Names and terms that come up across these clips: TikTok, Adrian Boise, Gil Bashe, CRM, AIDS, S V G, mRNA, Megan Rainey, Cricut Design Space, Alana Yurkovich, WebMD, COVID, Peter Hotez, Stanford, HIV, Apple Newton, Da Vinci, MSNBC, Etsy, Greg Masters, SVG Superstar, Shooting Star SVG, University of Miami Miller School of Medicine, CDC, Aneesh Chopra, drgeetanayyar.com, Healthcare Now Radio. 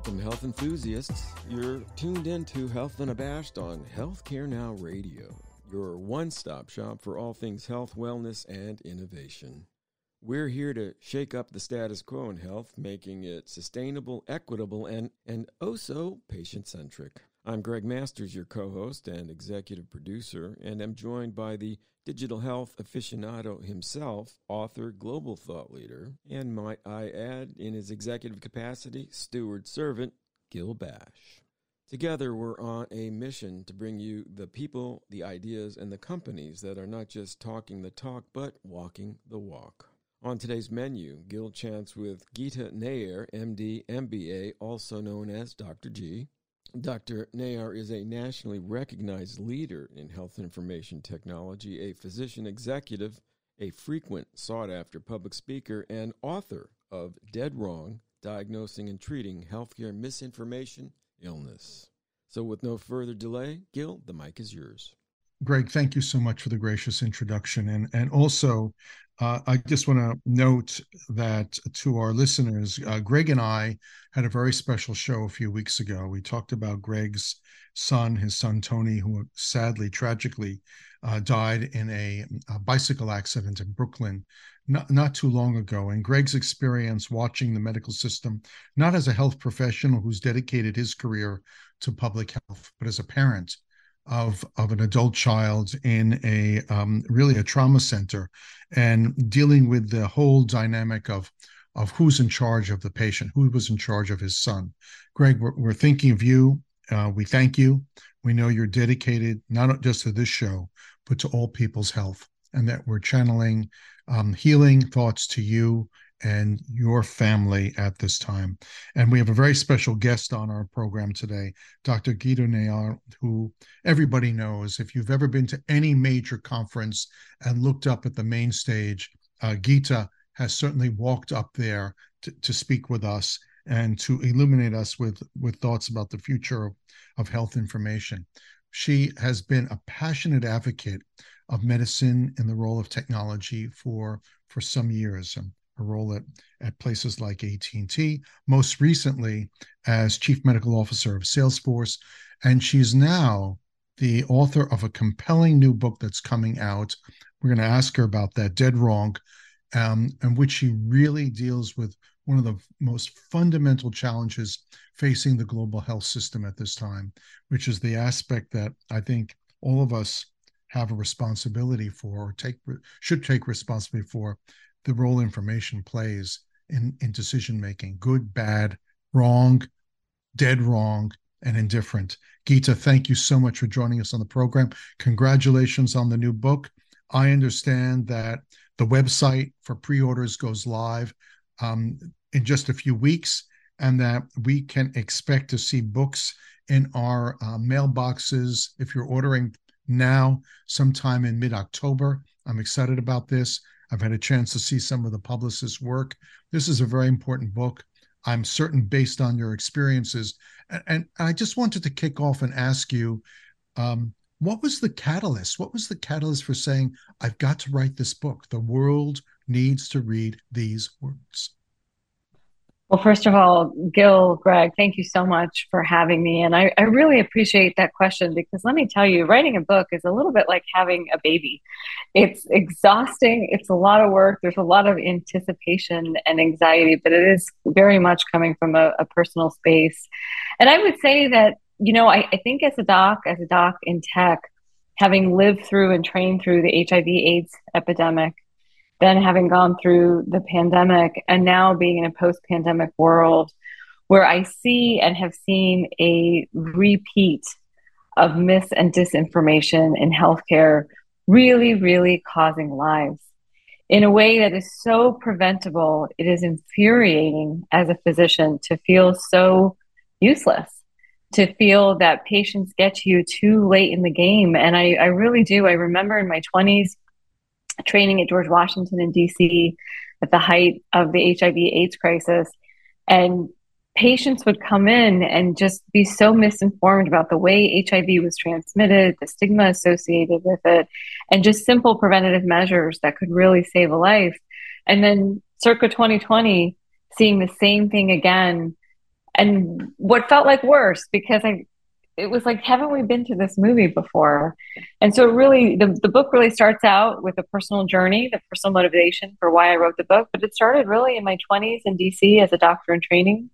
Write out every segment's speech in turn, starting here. Welcome, health enthusiasts. You're tuned in to Health Unabashed on Healthcare Now Radio, your one-stop shop for all things health, wellness, and innovation. We're here to shake up the status quo in health, making it sustainable, equitable, and oh so patient-centric. I'm Greg Masters, your co-host and executive producer, and I'm joined by the digital health aficionado himself, author, global thought leader, and might I add, in his executive capacity, steward servant, Gil Bashe. Together, we're on a mission to bring you the people, the ideas, and the companies that are not just talking the talk, but walking the walk. On today's menu, Gil chats with Geeta Nayyar, MD, MBA, also known as Dr. G. Dr. Nayyar is a nationally recognized leader in health information technology, a physician executive, a frequent sought-after public speaker, and author of Dead Wrong, Diagnosing and Treating Healthcare Misinformation Illness. So with no further delay, Gil, the mic is yours. Greg, thank you so much for the gracious introduction. And also, I just want to note that to our listeners, Greg and I had a very special show a few weeks ago. We talked about Greg's son, his son Tony, who sadly, tragically died in a bicycle accident in Brooklyn not too long ago. And Greg's experience watching the medical system, not as a health professional who's dedicated his career to public health, but as a parent of an adult child in a really a trauma center, and dealing with the whole dynamic of who's in charge of the patient, who was in charge of his son. Greg, we're thinking of you. We thank you. We know you're dedicated not just to this show, but to all people's health, and that we're channeling healing thoughts to you and your family at this time. And we have a very special guest on our program today, Dr. Geeta Nayyar, who everybody knows. If you've ever been to any major conference and looked up at the main stage, Geeta has certainly walked up there to speak with us and to illuminate us with thoughts about the future of health information. She has been a passionate advocate of medicine and the role of technology for some years. A role at places like AT&T, most recently as Chief Medical Officer of Salesforce. And she's now the author of a compelling new book that's coming out. We're going to ask her about that, Dead Wrong, in which she really deals with one of the most fundamental challenges facing the global health system at this time, which is the aspect that I think all of us have a responsibility for, or should take responsibility for, the role information plays in decision-making, good, bad, wrong, dead wrong, and indifferent. Geeta, thank you so much for joining us on the program. Congratulations on the new book. I understand that the website for pre-orders goes live in just a few weeks, and that we can expect to see books in our mailboxes if you're ordering now, sometime in mid-October. I'm excited about this. I've had a chance to see some of the publicist's work. This is a very important book, I'm certain, based on your experiences. And I just wanted to kick off and ask you, what was the catalyst? What was the catalyst for saying, I've got to write this book? The world needs to read these words. Well, first of all, Gil, Greg, thank you so much for having me. And I really appreciate that question, because let me tell you, writing a book is a little bit like having a baby. It's exhausting. It's a lot of work. There's a lot of anticipation and anxiety, but it is very much coming from a personal space. And I would say that, you know, I think as a doc in tech, having lived through and trained through the HIV/AIDS epidemic, then having gone through the pandemic, and now being in a post-pandemic world where I see and have seen a repeat of mis- and disinformation in healthcare really, really causing lives in a way that is so preventable, it is infuriating as a physician to feel so useless, to feel that patients get to you too late in the game. And I really do. I remember in my 20s, training at George Washington in DC at the height of the HIV/AIDS crisis. And patients would come in and just be so misinformed about the way HIV was transmitted, the stigma associated with it, and just simple preventative measures that could really save a life. And then circa 2020, seeing the same thing again and what felt like worse, because it was like, haven't we been to this movie before? And so really, the book really starts out with a personal journey, the personal motivation for why I wrote the book. But it started really in my 20s in DC as a doctor in training,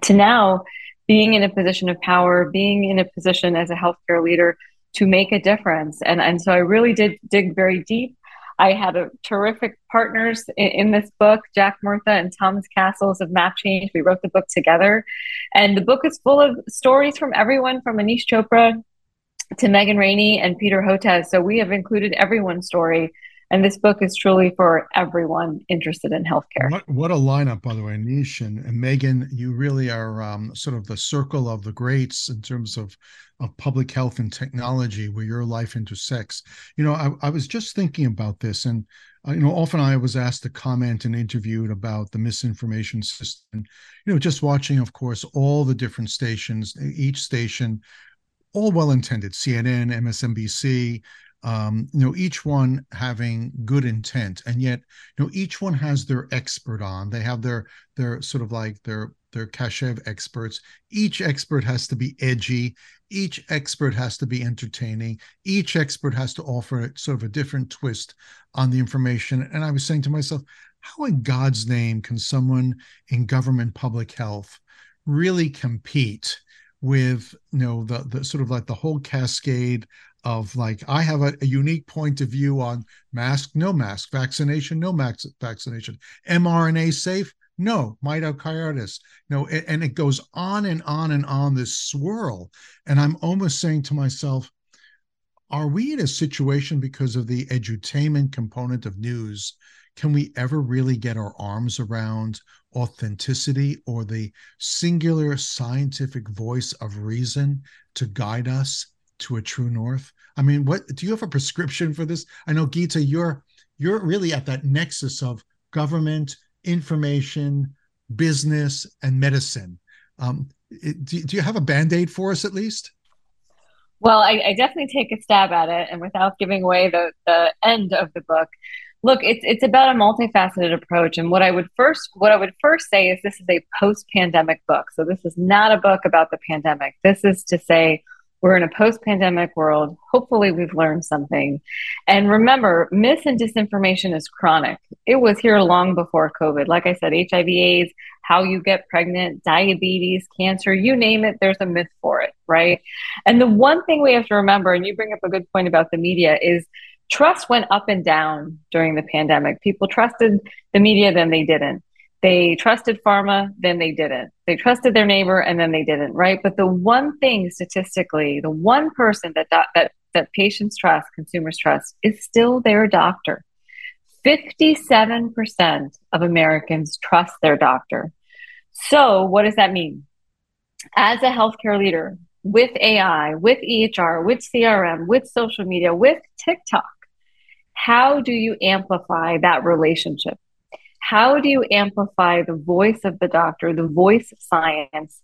to now being in a position of power, being in a position as a healthcare leader to make a difference. And so I really did dig very deep. I had terrific partners in this book, Jack Murtha and Thomas Castles of Map Change. We wrote the book together. And the book is full of stories from everyone, from Aneesh Chopra to Megan Rainey and Peter Hotez. So we have included everyone's story. And this book is truly for everyone interested in healthcare. What a lineup, by the way, Aneesh and Megan. You really are sort of the circle of the greats in terms of public health and technology, where your life intersects. You know, I was just thinking about this, and you know, often I was asked to comment and interviewed about the misinformation system. You know, just watching, of course, all the different stations, each station, all well-intended, CNN, MSNBC. You know, each one having good intent, and yet, you know, each one has their expert on. They have their sort of like their cachet of experts. Each expert has to be edgy. Each expert has to be entertaining. Each expert has to offer sort of a different twist on the information. And I was saying to myself, how in God's name can someone in government public health really compete with, you know, the sort of like the whole cascade of like, I have a unique point of view on mask, vaccination, no vaccination, mRNA safe, no, myocarditis, no, and it goes on and on and on, this swirl. And I'm almost saying to myself, are we in a situation, because of the edutainment component of news, can we ever really get our arms around authenticity or the singular scientific voice of reason to guide us to a true north? I mean, what do you have a prescription for this? I know, Geeta, you're really at that nexus of government, information, business, and medicine. Do you have a Band-Aid for us, at least? Well, I definitely take a stab at it, and without giving away the end of the book. Look, it's about a multifaceted approach. And what I would first say is this is a post-pandemic book. So this is not a book about the pandemic. This is to say, we're in a post-pandemic world. Hopefully we've learned something. And remember, mis and disinformation is chronic. It was here long before COVID. Like I said, HIV, AIDS, how you get pregnant, diabetes, cancer, you name it, there's a myth for it, right? And the one thing we have to remember, and you bring up a good point about the media, is trust went up and down during the pandemic. People trusted the media, then they didn't. They trusted pharma, then they didn't. They trusted their neighbor, and then they didn't, right? But the one thing statistically, the one person that patients trust, consumers trust, is still their doctor. 57% of Americans trust their doctor. So what does that mean? As a healthcare leader, with AI, with EHR, with CRM, with social media, with TikTok, how do you amplify that relationship? How do you amplify the voice of the doctor, the voice of science,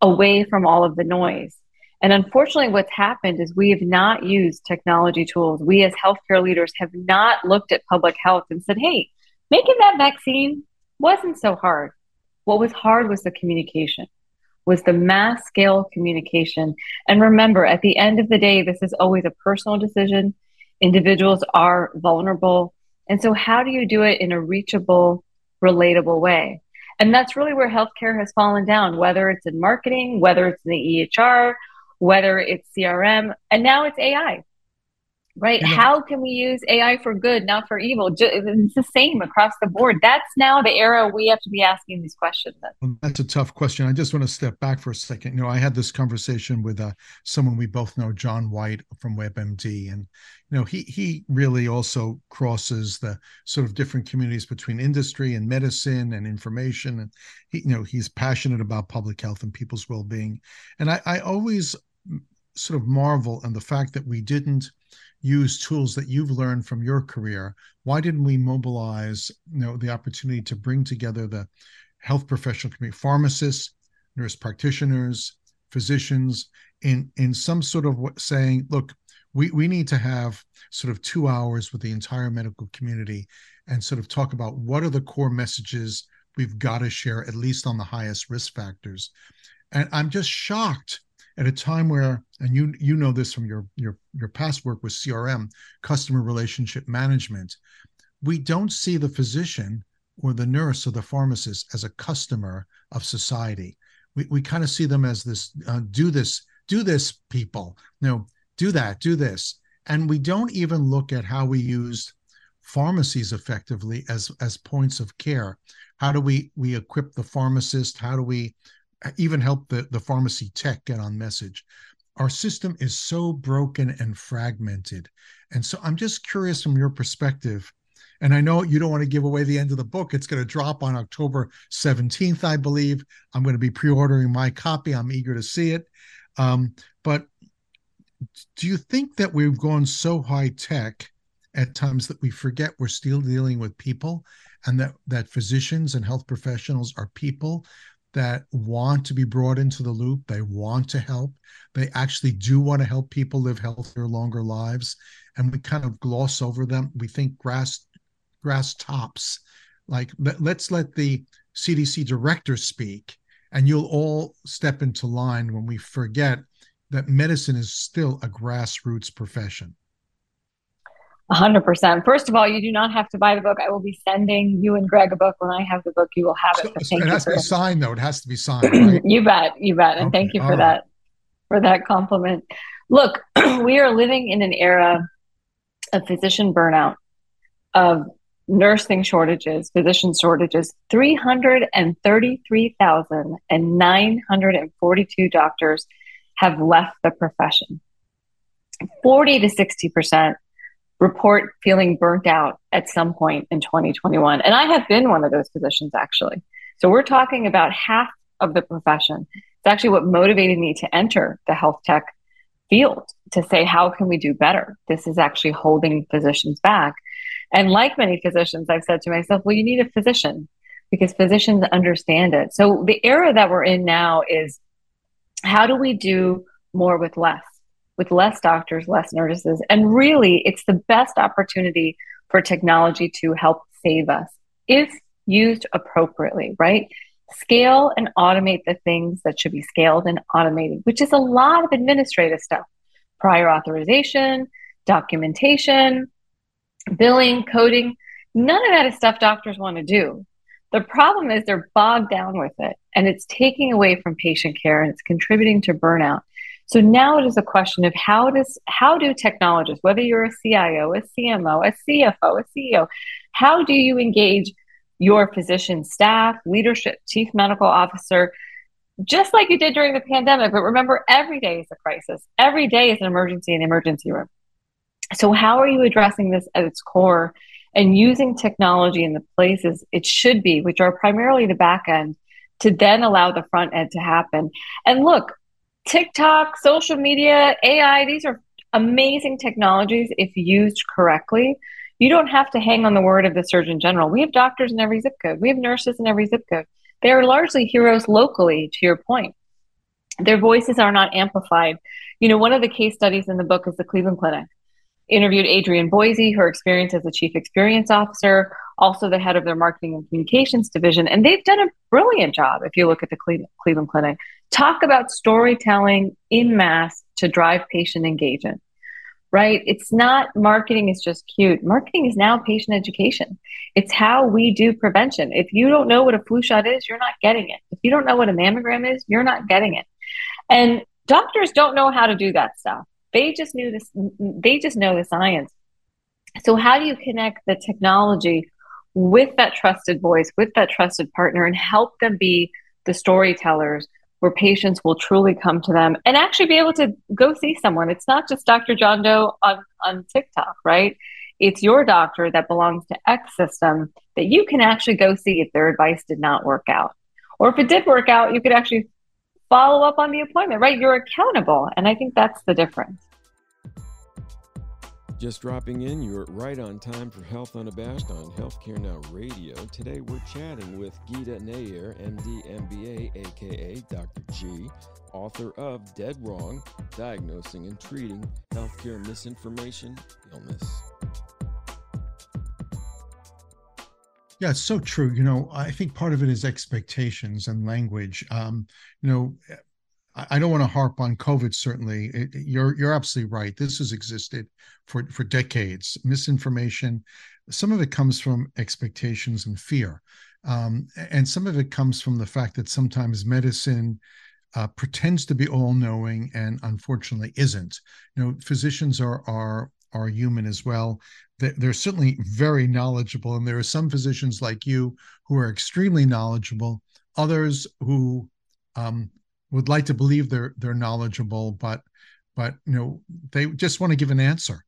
away from all of the noise? And unfortunately, what's happened is we have not used technology tools. We as healthcare leaders have not looked at public health and said, hey, making that vaccine wasn't so hard. What was hard was the communication, was the mass scale communication. And remember, at the end of the day, this is always a personal decision. Individuals are vulnerable. And so how do you do it in a reachable, relatable way? And that's really where healthcare has fallen down, whether it's in marketing, whether it's in the EHR, whether it's CRM, and now it's AI, right? Mm-hmm. How can we use AI for good, not for evil? It's the same across the board. That's now the era we have to be asking these questions. Well, that's a tough question. I just want to step back for a second. You know, I had this conversation with someone we both know, John White from WebMD, and you know, he really also crosses the sort of different communities between industry and medicine and information. And he, you know, he's passionate about public health and people's well-being. And I always sort of marvel at the fact that we didn't use tools that you've learned from your career. Why didn't we mobilize, you know, the opportunity to bring together the health professional community, pharmacists, nurse practitioners, physicians, in some sort of saying, look, we need to have sort of 2 hours with the entire medical community and sort of talk about what are the core messages we've got to share, at least on the highest risk factors. And I'm just shocked at a time where, and you know this from your past work with CRM, customer relationship management, we don't see the physician or the nurse or the pharmacist as a customer of society. We kind of see them as this, do this people, do that, do this. And we don't even look at how we use pharmacies effectively as points of care. How do we equip the pharmacist? How do we even help the pharmacy tech get on message? Our system is so broken and fragmented. And so I'm just curious from your perspective, and I know you don't want to give away the end of the book. It's going to drop on October 17th, I believe. I'm going to be pre-ordering my copy. I'm eager to see it. But do you think that we've gone so high tech at times that we forget we're still dealing with people, and that physicians and health professionals are people that want to be brought into the loop? They want to help. They actually do want to help people live healthier, longer lives. And we kind of gloss over them. We think grass tops. Like, let's let the CDC director speak and you'll all step into line, when we forget that medicine is still a grassroots profession. 100%. First of all, you do not have to buy the book. I will be sending you and Greg a book. When I have the book, you will have it. So it has to be signed, though. It has to be signed, right? You bet. And okay. Thank you for that, for that compliment. Look, we are living in an era of physician burnout, of nursing shortages, physician shortages. 333,942 doctors have left the profession. 40 to 60% report feeling burnt out at some point in 2021. And I have been one of those physicians, actually. So we're talking about half of the profession. It's actually what motivated me to enter the health tech field, to say, how can we do better? This is actually holding physicians back. And like many physicians, I've said to myself, well, you need a physician, because physicians understand it. So the era that we're in now is, how do we do more with less doctors, less nurses? And really, it's the best opportunity for technology to help save us, if used appropriately, right? Scale and automate the things that should be scaled and automated, which is a lot of administrative stuff: prior authorization, documentation, billing, coding. None of that is stuff doctors want to do. The problem is they're bogged down with it, and it's taking away from patient care, and it's contributing to burnout. So now it is a question of how do technologists, whether you're a CIO, a CMO, a CFO, a CEO, how do you engage your physician staff, leadership, chief medical officer, just like you did during the pandemic? But remember, every day is a crisis. Every day is an emergency in the emergency room. So how are you addressing this at its core and using technology in the places it should be, which are primarily the back end, to then allow the front end to happen? And look, TikTok, social media, AI, these are amazing technologies if used correctly. You don't have to hang on the word of the Surgeon General. We have doctors in every zip code. We have nurses in every zip code. They are largely heroes locally, to your point. Their voices are not amplified. You know, one of the case studies in the book is the Cleveland Clinic. Interviewed Adrian Boise, her experience as the chief experience officer, also the head of their marketing and communications division. And they've done a brilliant job, if you look at the Cleveland Clinic. Talk about storytelling in mass to drive patient engagement, right? It's not marketing is just cute. Marketing is now patient education. It's how we do prevention. If you don't know what a flu shot is, you're not getting it. If you don't know what a mammogram is, you're not getting it. And doctors don't know how to do that stuff. They just knew this. They just know the science. So how do you connect the technology with that trusted voice, with that trusted partner, and help them be the storytellers where patients will truly come to them and actually be able to go see someone? It's not just Dr. John Doe on TikTok, right? It's your doctor that belongs to X system that you can actually go see if their advice did not work out. Or if it did work out, you could actually follow up on the appointment, right? You're accountable. And I think that's the difference. Just dropping in, you're right on time for Health Unabashed on Healthcare Now Radio. Today we're chatting with Geeta Nayyar, MD, MBA, aka Dr. G, author of Dead Wrong: Diagnosing and Treating Healthcare Misinformation Illness. Yeah, it's so true. You know, I think part of it is expectations and language. I don't want to harp on COVID, certainly. You're absolutely right. This has existed for decades. Misinformation, some of it comes from expectations and fear. And some of it comes from the fact that sometimes medicine pretends to be all-knowing and unfortunately isn't. You know, physicians are human as well. They're certainly very knowledgeable. And there are some physicians like you who are extremely knowledgeable, others who would like to believe they're knowledgeable, but you know, they just want to give an answer.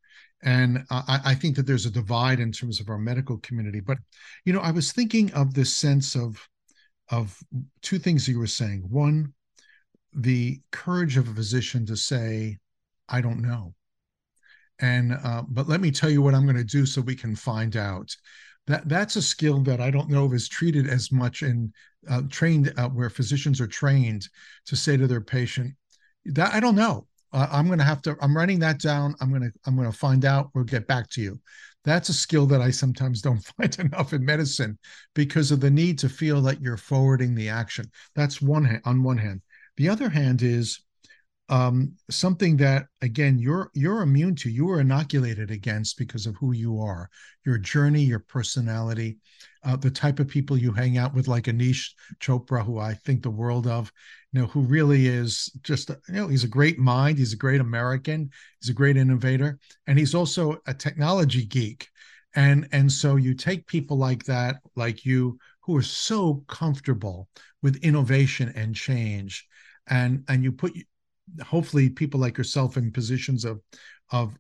And I think that there's a divide in terms of our medical community. But you know, I was thinking of this sense of two things you were saying. One, the courage of a physician to say, I don't know. And but let me tell you what I'm going to do so we can find out. That's a skill that I don't know if is treated as much in where physicians are trained to say to their patient that I don't know. I'm writing that down. I'm going to find out. We'll get back to you. That's a skill that I sometimes don't find enough in medicine because of the need to feel that you're forwarding the action. That's on one hand. The other hand is something that, again, you're immune to, you are inoculated against because of who you are, your journey, your personality, the type of people you hang out with, like Aneesh Chopra, who I think the world of, you know, who really is just, you know, he's a great mind, he's a great American, he's a great innovator, and he's also a technology geek. And so you take people like that, like you, who are so comfortable with innovation and change, and you put hopefully people like yourself in positions of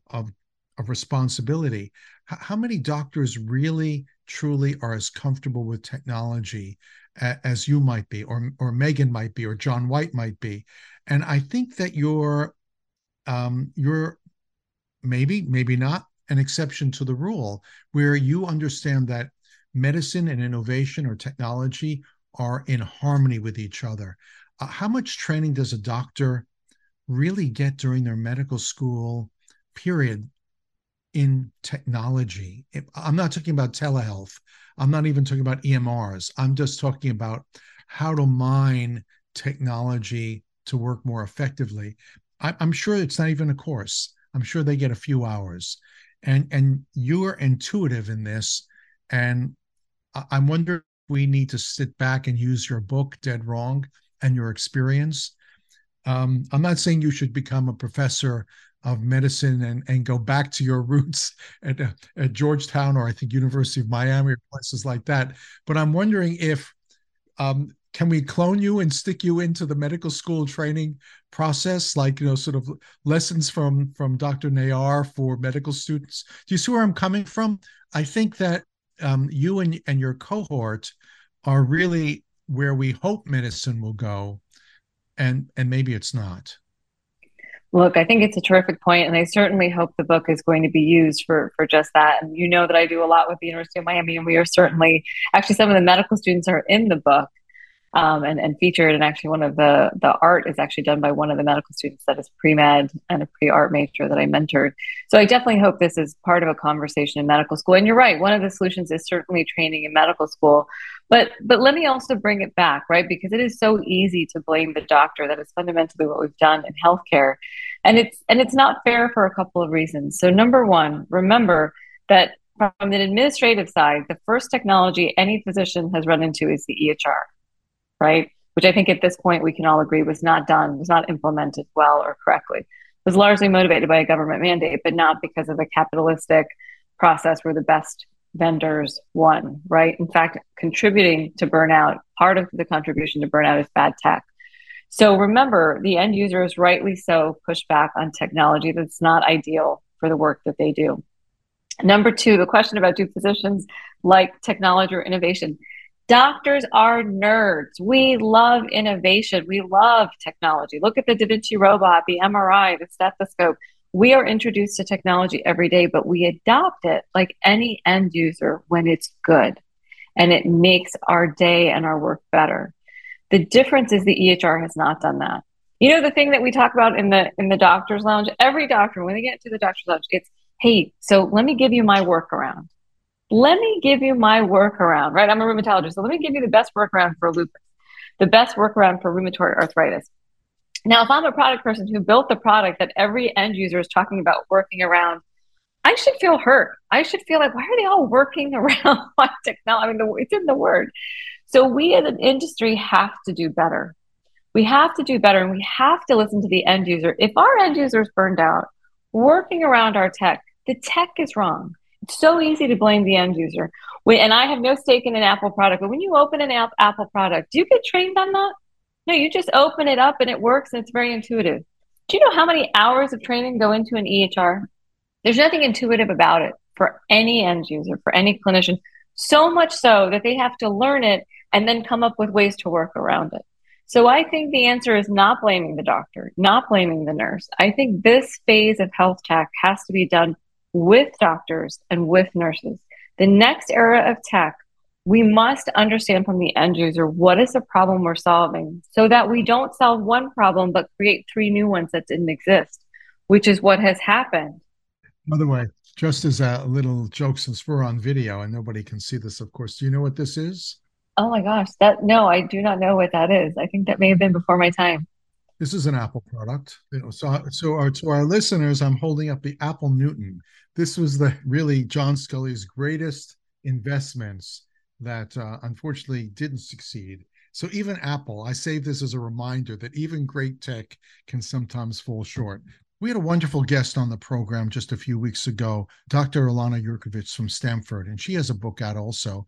responsibility. How many doctors really truly are as comfortable with technology as you might be, or Megan might be, or John White might be? And I think that you're maybe not an exception to the rule, where you understand that medicine and innovation or technology are in harmony with each other. How much training does a doctor really get during their medical school period in technology? I'm not talking about telehealth. I'm not even talking about EMRs. I'm just talking about how to mine technology to work more effectively. I'm sure it's not even a course. I'm sure they get a few hours. And you are intuitive in this. And I'm wondering if we need to sit back and use your book, Dead Wrong, and your experience. I'm not saying you should become a professor of medicine and go back to your roots at Georgetown or I think University of Miami or places like that. But I'm wondering if, can we clone you and stick you into the medical school training process, like, you know, sort of lessons from Dr. Nayyar for medical students? Do you see where I'm coming from? I think that you and your cohort are really where we hope medicine will go. And maybe it's not. Look, I think it's a terrific point, and I certainly hope the book is going to be used for just that. And you know that I do a lot with the University of Miami, and we are certainly, actually some of the medical students are in the book and featured, and actually one of the art is actually done by one of the medical students that is pre-med and a pre-art major that I mentored. So I definitely hope this is part of a conversation in medical school. And you're right, one of the solutions is certainly training in medical school. But let me also bring it back, right? Because it is so easy to blame the doctor. That is fundamentally what we've done in healthcare. And it's not fair for a couple of reasons. So number one, remember that from an administrative side, the first technology any physician has run into is the EHR, right? Which I think at this point we can all agree was not done, was not implemented well or correctly. It was largely motivated by a government mandate, but not because of a capitalistic process where the best vendors won, right? In fact, contributing to burnout, part of the contribution to burnout is bad tech. So remember, the end users rightly so push back on technology that's not ideal for the work that they do. Number two, the question about do physicians like technology or innovation? Doctors are nerds. We love innovation. We love technology. Look at the Da Vinci robot, the MRI, the stethoscope. We are introduced to technology every day, but we adopt it like any end user when it's good and it makes our day and our work better. The difference is the EHR has not done that. You know, the thing that we talk about in the doctor's lounge, every doctor, when they get to the doctor's lounge, it's, hey, so let me give you my workaround. let me give you my workaround, right? I'm a rheumatologist, so let me give you the best workaround for lupus, the best workaround for rheumatoid arthritis. Now, if I'm a product person who built the product that every end user is talking about working around, I should feel hurt. I should feel like, why are they all working around my technology? I mean, it's in the word. So we as an industry have to do better. We have to do better, and we have to listen to the end user. If our end user is burned out, working around our tech, the tech is wrong. It's so easy to blame the end user. And I have no stake in an Apple product, but when you open an Apple product, do you get trained on that? No, you just open it up and it works, and it's very intuitive. Do you know how many hours of training go into an EHR? There's nothing intuitive about it for any end user, for any clinician, so much so that they have to learn it and then come up with ways to work around it. So I think the answer is not blaming the doctor, not blaming the nurse. I think this phase of health tech has to be done with doctors and with nurses. The next era of tech, we must understand from the end user, what is the problem we're solving, so that we don't solve one problem but create three new ones that didn't exist, which is what has happened. By the way, just as a little joke, since we're on video and nobody can see this, of course, do you know what this is? Oh my gosh, no, I do not know what that is. I think that may have been before my time. This is an Apple product. To our listeners, I'm holding up the Apple Newton. This was really John Scully's greatest investments that unfortunately didn't succeed. So even Apple, I save this as a reminder that even great tech can sometimes fall short. We had a wonderful guest on the program just a few weeks ago, Dr. Alana Yurkovich from Stanford, and she has a book out also,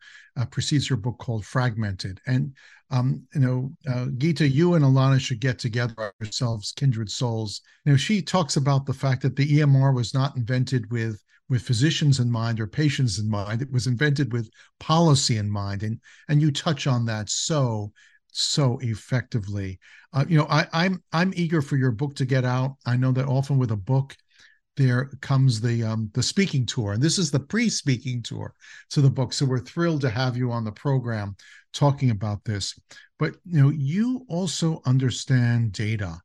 precedes her book called Fragmented. And, Geeta, you and Alana should get together, ourselves kindred souls. Now, she talks about the fact that the EMR was not invented with physicians in mind or patients in mind. It was invented with policy in mind, and you touch on that so effectively. I'm eager for your book to get out. I know that often with a book, there comes the speaking tour, and this is the pre-speaking tour to the book. So we're thrilled to have you on the program talking about this. But you also understand data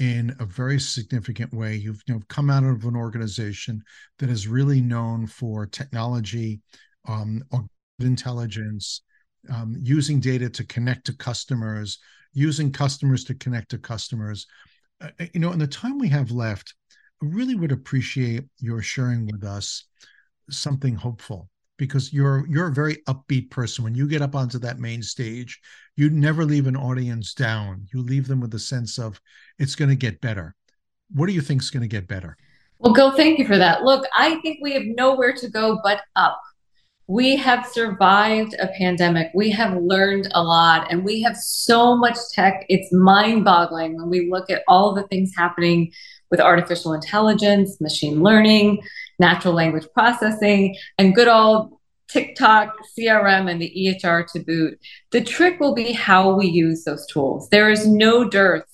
in a very significant way. You've come out of an organization that is really known for technology, intelligence. Using data to connect to customers, using customers to connect to customers. In the time we have left, I really would appreciate your sharing with us something hopeful, because you're a very upbeat person. When you get up onto that main stage, you never leave an audience down. You leave them with a sense of, it's going to get better. What do you think is going to get better? Well, Gil, thank you for that. Look, I think we have nowhere to go but up. We have survived a pandemic. We have learned a lot, and we have so much tech. It's mind-boggling when we look at all the things happening with artificial intelligence, machine learning, natural language processing, and good old TikTok, CRM, and the EHR to boot. The trick will be how we use those tools. There is no dearth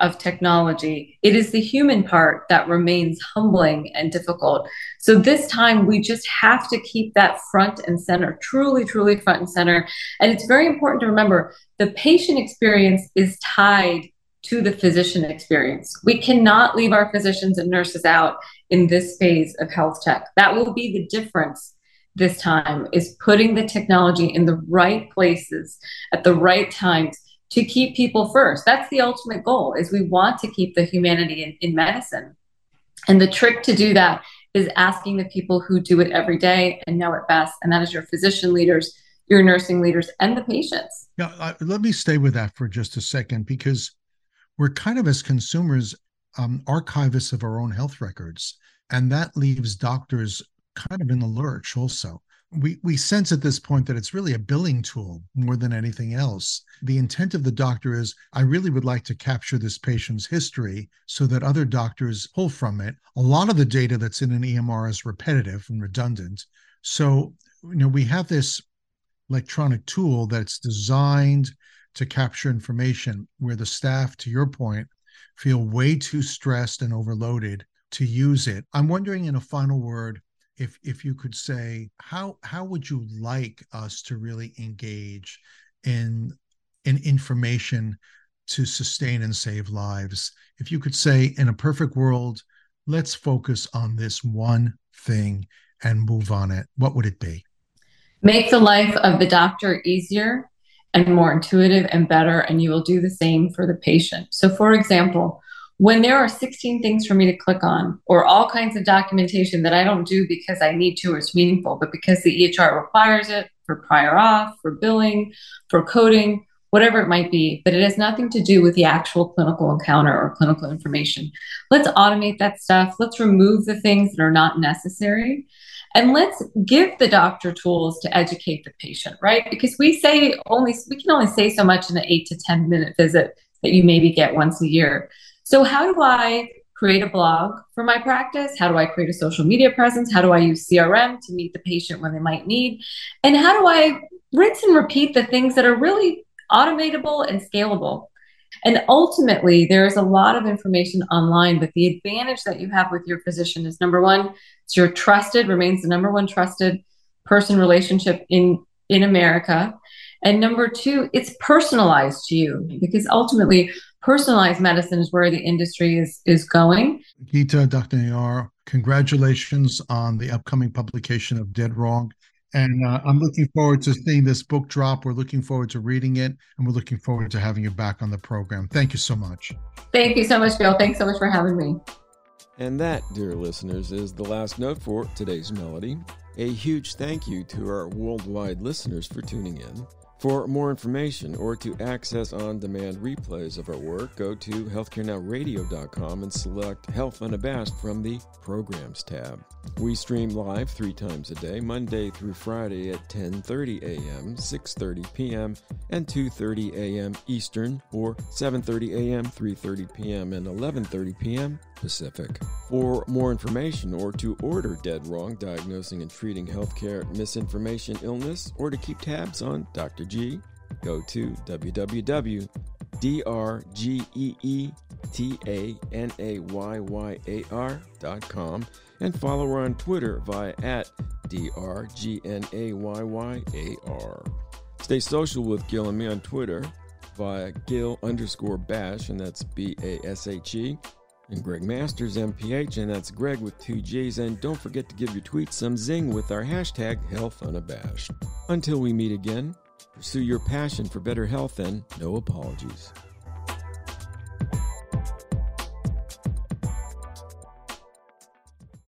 of technology. It is the human part that remains humbling and difficult. So this time we just have to keep that front and center, truly, truly front and center. And it's very important to remember the patient experience is tied to the physician experience. We cannot leave our physicians and nurses out in this phase of health tech. That will be the difference this time, is putting the technology in the right places at the right times to keep people first. That's the ultimate goal, is we want to keep the humanity in medicine. And the trick to do that is asking the people who do it every day and know it best, and that is your physician leaders, your nursing leaders, and the patients. Now, let me stay with that for just a second, because we're kind of, as consumers, archivists of our own health records, and that leaves doctors kind of in the lurch also. We sense at this point that it's really a billing tool more than anything else. The intent of the doctor is, I really would like to capture this patient's history so that other doctors pull from it. A lot of the data that's in an EMR is repetitive and redundant. So, we have this electronic tool that's designed to capture information, where the staff, to your point, feel way too stressed and overloaded to use it. I'm wondering, in a final word, if you could say, how would you like us to really engage in information to sustain and save lives? If you could say, in a perfect world, let's focus on this one thing and move on it, what would it be? Make the life of the doctor easier and more intuitive and better, and you will do the same for the patient. So for example, when there are 16 things for me to click on, or all kinds of documentation that I don't do because I need to or it's meaningful, but because the EHR requires it for prior auth, for billing, for coding, whatever it might be, but it has nothing to do with the actual clinical encounter or clinical information. Let's automate that stuff. Let's remove the things that are not necessary. And let's give the doctor tools to educate the patient, right? Because we can only say so much in an 8 to 10 minute visit that you maybe get once a year. So how do I create a blog for my practice? How do I create a social media presence? How do I use CRM to meet the patient when they might need? And how do I rinse and repeat the things that are really automatable and scalable? And ultimately, there is a lot of information online, but the advantage that you have with your physician is, number one, it's your trusted, remains the number one trusted person relationship in America. And number two, it's personalized to you, because ultimately personalized medicine is where the industry is going. Geeta, Dr. Nayyar, congratulations on the upcoming publication of Dead Wrong. And I'm looking forward to seeing this book drop. We're looking forward to reading it, and we're looking forward to having you back on the program. Thank you so much. Thank you so much, Bill. Thanks so much for having me. And that, dear listeners, is the last note for today's Melody. A huge thank you to our worldwide listeners for tuning in. For more information or to access on-demand replays of our work, go to healthcarenowradio.com and select Health Unabashed from the Programs tab. We stream live 3 times a day, Monday through Friday at 10:30 a.m., 6:30 p.m., and 2:30 a.m. Eastern, or 7:30 a.m., 3:30 p.m., and 11:30 p.m. Pacific. For more information or to order Dead Wrong, Diagnosing and Treating Healthcare Misinformation Illness, or to keep tabs on Dr. G, go to www.drgeetanayyar.com and follow her on Twitter via @drgenayar. Stay social with Gil and me on Twitter via Gil_Bashe, and that's Bashe, and Greg Masters, MPH, and that's Greg with 2 G's. And don't forget to give your tweets some zing with our hashtag #HealthUnabashed. Until we meet again, pursue your passion for better health and no apologies.